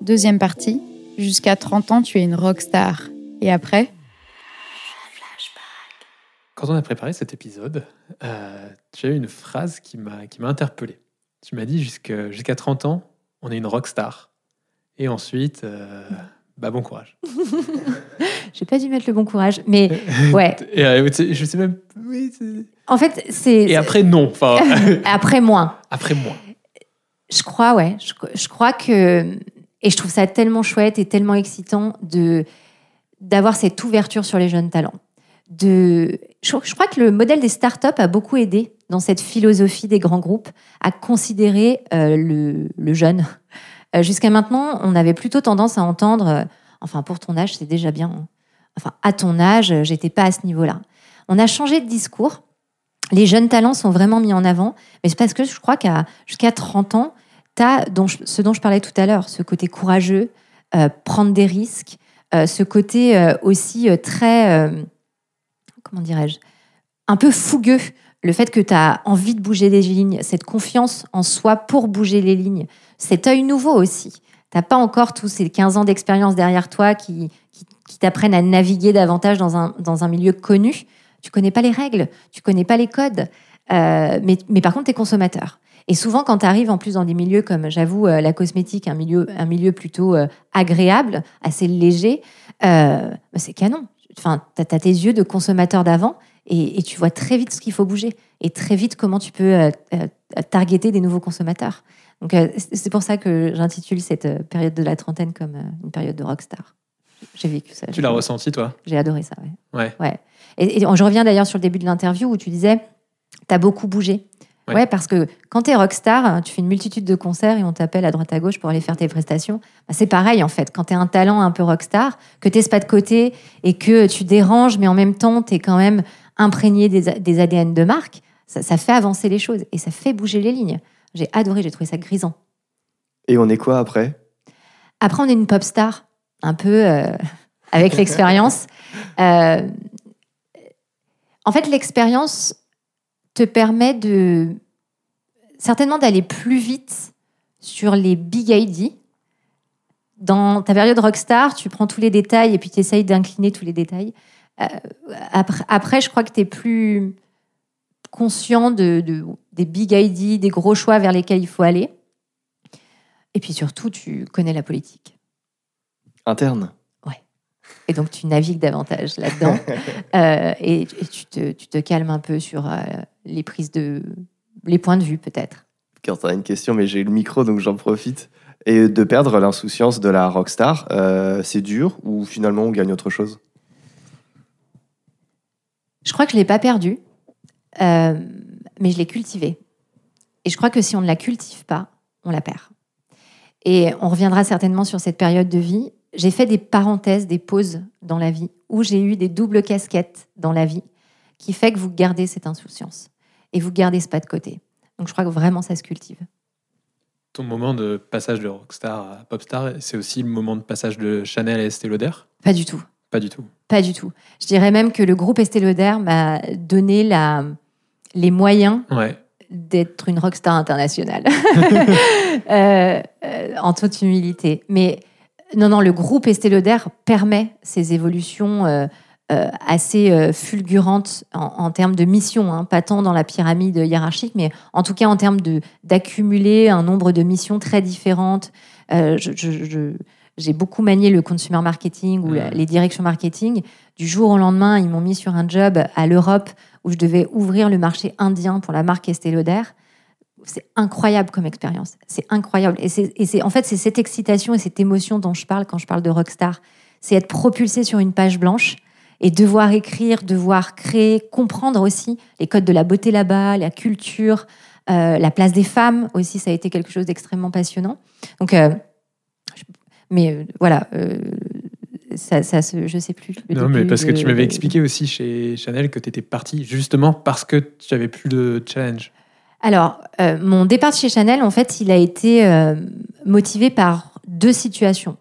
Deuxième partie, jusqu'à 30 ans, tu es une rockstar. Et après ? Quand on a préparé cet épisode, j'ai eu une phrase qui m'a interpellé. Tu m'as dit jusqu'à 30 ans, on est une rockstar. Et ensuite, bon courage. J'ai pas dû mettre le bon courage, mais ouais. Et, je sais même. Oui, en fait, c'est. Et après, non. Enfin. Après, moins. Après, moins. Je crois, ouais. Je crois que. Et je trouve ça tellement chouette et tellement excitant d'avoir cette ouverture sur les jeunes talents. Je crois que le modèle des startups a beaucoup aidé dans cette philosophie des grands groupes à considérer le jeune. Jusqu'à maintenant, on avait plutôt tendance à entendre pour ton âge, c'est déjà bien. Hein. À ton âge, j'étais pas à ce niveau-là. On a changé de discours. Les jeunes talents sont vraiment mis en avant, mais c'est parce que je crois qu'à jusqu'à 30 ans, tu as ce dont je parlais tout à l'heure, ce côté courageux, prendre des risques, ce côté aussi très comment dirais-je, un peu fougueux. Le fait que tu as envie de bouger des lignes, cette confiance en soi pour bouger les lignes, cet œil nouveau aussi. Tu n'as pas encore tous ces 15 ans d'expérience derrière toi qui t'apprennent à naviguer davantage dans un milieu connu. Tu ne connais pas les règles, tu ne connais pas les codes, mais par contre, tu es consommateur. Et souvent, quand tu arrives en plus dans des milieux comme, j'avoue, la cosmétique, un milieu plutôt agréable, assez léger, c'est canon. Enfin, t'as tes yeux de consommateur d'avant et tu vois très vite ce qu'il faut bouger et très vite comment tu peux targeter des nouveaux consommateurs. Donc, c'est pour ça que j'intitule cette période de la trentaine comme une période de rockstar. J'ai vécu ça. Tu l'as ressenti, toi ? J'ai adoré ça, ouais. Ouais. Et je reviens d'ailleurs sur le début de l'interview où tu disais « t'as beaucoup bougé ». Ouais, parce que quand t'es rockstar, tu fais une multitude de concerts et on t'appelle à droite à gauche pour aller faire tes prestations. C'est pareil en fait, quand t'es un talent un peu rockstar, que t'es pas de côté et que tu déranges, mais en même temps t'es quand même imprégné des ADN de marque, ça fait avancer les choses et ça fait bouger les lignes. J'ai adoré, j'ai trouvé ça grisant. Et on est quoi après ? Après on est une pop star, un peu avec l'expérience. En fait l'expérience te permet certainement d'aller plus vite sur les big ID. Dans ta période rockstar, tu prends tous les détails et puis tu essayes d'incliner tous les détails. Après, je crois que tu es plus conscient des big ID, des gros choix vers lesquels il faut aller. Et puis surtout, tu connais la politique. Interne. Et donc, tu navigues davantage là-dedans. Et tu te calmes un peu sur les points de vue, peut-être. Quand tu as une question, mais j'ai le micro, donc j'en profite. Et de perdre l'insouciance de la rockstar, c'est dur ou finalement, on gagne autre chose ? Je crois que je ne l'ai pas perdue, mais je l'ai cultivée. Et je crois que si on ne la cultive pas, on la perd. Et on reviendra certainement sur cette période de vie. J'ai fait des parenthèses, des pauses dans la vie, où j'ai eu des doubles casquettes dans la vie, qui fait que vous gardez cette insouciance et vous gardez ce pas de côté. Donc je crois que vraiment ça se cultive. Ton moment de passage de rockstar à popstar, c'est aussi le moment de passage de Chanel à Estée Lauder ? Pas du tout. Pas du tout. Pas du tout. Je dirais même que le groupe Estée Lauder m'a donné les moyens. Ouais. D'être une rockstar internationale, en toute humilité. Mais non, le groupe Estée Lauder permet ces évolutions assez fulgurantes en termes de mission, pas tant dans la pyramide hiérarchique, mais en tout cas en termes d'accumuler un nombre de missions très différentes. J'ai beaucoup manié le consumer marketing ou les directions marketing. Du jour au lendemain, ils m'ont mis sur un job à l'Europe où je devais ouvrir le marché indien pour la marque Estée Lauder. C'est incroyable comme expérience. C'est incroyable. Et c'est cette excitation et cette émotion dont je parle quand je parle de rockstar. C'est être propulsé sur une page blanche et devoir écrire, devoir créer, comprendre aussi les codes de la beauté là-bas, la culture, la place des femmes aussi. Ça a été quelque chose d'extrêmement passionnant. Donc, je sais plus. Non, mais parce que tu m'avais expliqué aussi chez Chanel que tu étais partie justement parce que tu n'avais plus de challenge. Alors, mon départ de chez Chanel, en fait, il a été motivé par deux situations.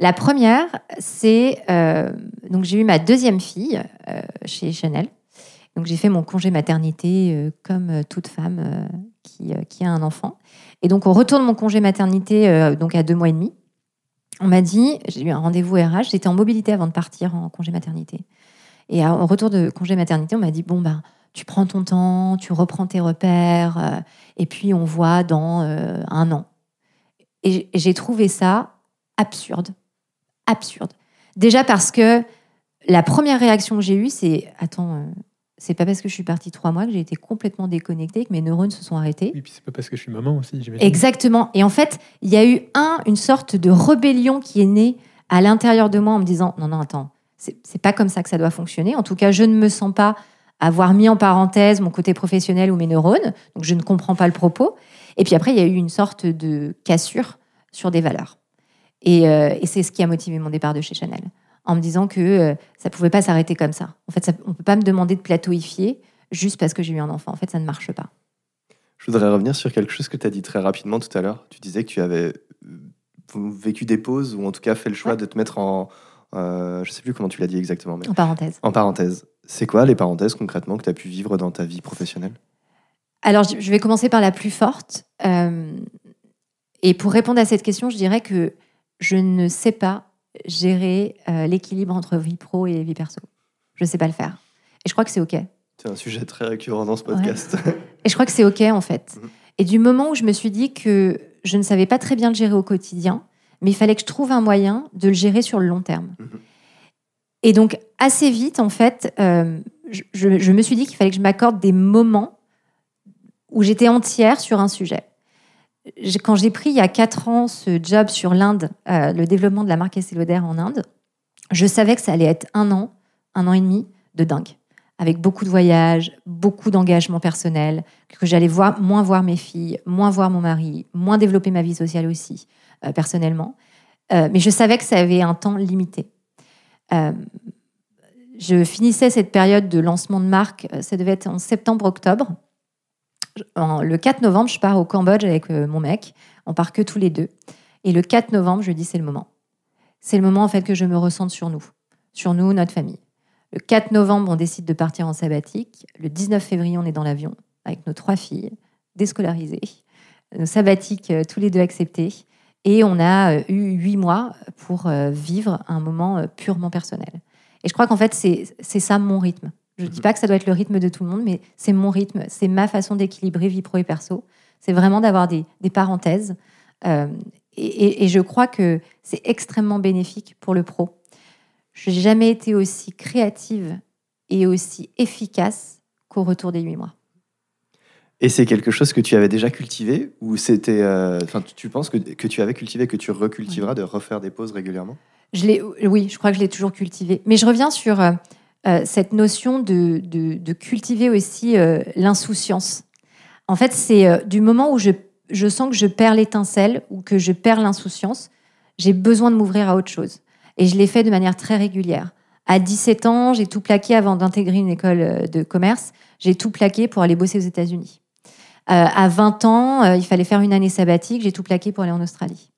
La première, c'est... donc, j'ai eu ma deuxième fille chez Chanel. Donc, j'ai fait mon congé maternité comme toute femme qui a un enfant. Et donc, au retour de mon congé maternité, donc à 2 mois et demi, on m'a dit, j'ai eu un rendez-vous RH, j'étais en mobilité avant de partir en congé maternité. Et au retour de congé maternité, on m'a dit, bon, ben, tu prends ton temps, tu reprends tes repères, et puis on voit dans 1 an. Et j'ai trouvé ça absurde. Absurde. Déjà parce que la première réaction que j'ai eue, c'est, attends, c'est pas parce que je suis partie 3 mois que j'ai été complètement déconnectée, que mes neurones se sont arrêtés. Et puis c'est pas parce que je suis maman aussi, j'imagine. Exactement. Et en fait, il y a eu une sorte de rébellion qui est née à l'intérieur de moi en me disant, non, attends, c'est pas comme ça que ça doit fonctionner. En tout cas, je ne me sens pas avoir mis en parenthèse mon côté professionnel ou mes neurones. Donc je ne comprends pas le propos. Et puis après, il y a eu une sorte de cassure sur des valeurs. Et c'est ce qui a motivé mon départ de chez Chanel, en me disant que ça ne pouvait pas s'arrêter comme ça. En fait, on ne peut pas me demander de plateauifier juste parce que j'ai eu un enfant. En fait, ça ne marche pas. Je voudrais revenir sur quelque chose que tu as dit très rapidement tout à l'heure. Tu disais que tu avais vécu des pauses, ou en tout cas fait le choix de te mettre en... je ne sais plus comment tu l'as dit exactement. Mais... en parenthèse. En parenthèse. C'est quoi les parenthèses concrètement que tu as pu vivre dans ta vie professionnelle ? Alors, je vais commencer par la plus forte. Et pour répondre à cette question, je dirais que je ne sais pas gérer l'équilibre entre vie pro et vie perso. Je ne sais pas le faire. Et je crois que c'est OK. C'est un sujet très récurrent dans ce podcast. Ouais. Et je crois que c'est OK, en fait. Mmh. Et du moment où je me suis dit que je ne savais pas très bien le gérer au quotidien, mais il fallait que je trouve un moyen de le gérer sur le long terme. Mmh. Et donc, assez vite, en fait, je me suis dit qu'il fallait que je m'accorde des moments où j'étais entière sur un sujet. Quand j'ai pris il y a 4 ans ce job sur l'Inde, le développement de la marque Estée Lauder en Inde, je savais que ça allait être 1 an, 1 an et demi de dingue, avec beaucoup de voyages, beaucoup d'engagement personnel, que j'allais moins voir mes filles, moins voir mon mari, moins développer ma vie sociale aussi, personnellement. Mais je savais que ça avait un temps limité. Je finissais cette période de lancement de marque, ça devait être en septembre-octobre. Le 4 novembre, je pars au Cambodge avec mon mec. On part que tous les deux. Et le 4 novembre, je dis c'est le moment. C'est le moment en fait que je me ressente sur nous, notre famille. Le 4 novembre, on décide de partir en sabbatique. Le 19 février, on est dans l'avion avec nos 3 filles, déscolarisées, nos sabbatiques tous les deux acceptés. Et on a eu 8 mois pour vivre un moment purement personnel. Et je crois qu'en fait, c'est ça mon rythme. Je ne dis pas que ça doit être le rythme de tout le monde, mais c'est mon rythme, c'est ma façon d'équilibrer vie pro et perso. C'est vraiment d'avoir des parenthèses. Et je crois que c'est extrêmement bénéfique pour le pro. Je n'ai jamais été aussi créative et aussi efficace qu'au retour des 8 mois. Et c'est quelque chose que tu avais déjà cultivé, ou c'était, tu penses que tu avais cultivé, que tu recultiveras de refaire des pauses régulièrement ? Oui, je crois que je l'ai toujours cultivé. Mais je reviens sur... cette notion de cultiver aussi l'insouciance. En fait, c'est du moment où je sens que je perds l'étincelle ou que je perds l'insouciance, j'ai besoin de m'ouvrir à autre chose. Et je l'ai fait de manière très régulière. À 17 ans, j'ai tout plaqué avant d'intégrer une école de commerce. J'ai tout plaqué pour aller bosser aux États-Unis. À 20 ans, il fallait faire une année sabbatique. J'ai tout plaqué pour aller en Australie.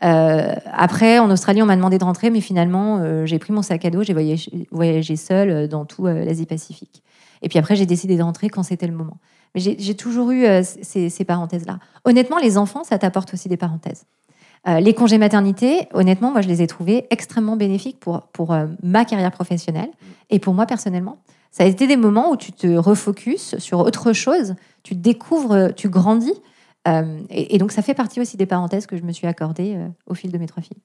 Après, en Australie, on m'a demandé de rentrer, mais finalement, j'ai pris mon sac à dos, j'ai voyagé seule dans tout l'Asie-Pacifique. Et puis après, j'ai décidé de rentrer quand c'était le moment. Mais j'ai toujours eu ces parenthèses-là. Honnêtement, les enfants, ça t'apporte aussi des parenthèses. Les congés maternité, honnêtement, moi, je les ai trouvés extrêmement bénéfiques pour ma carrière professionnelle et pour moi, personnellement. Ça a été des moments où tu te refocuses sur autre chose, tu découvres, tu grandis. Et donc, ça fait partie aussi des parenthèses que je me suis accordées au fil de mes 3 filles.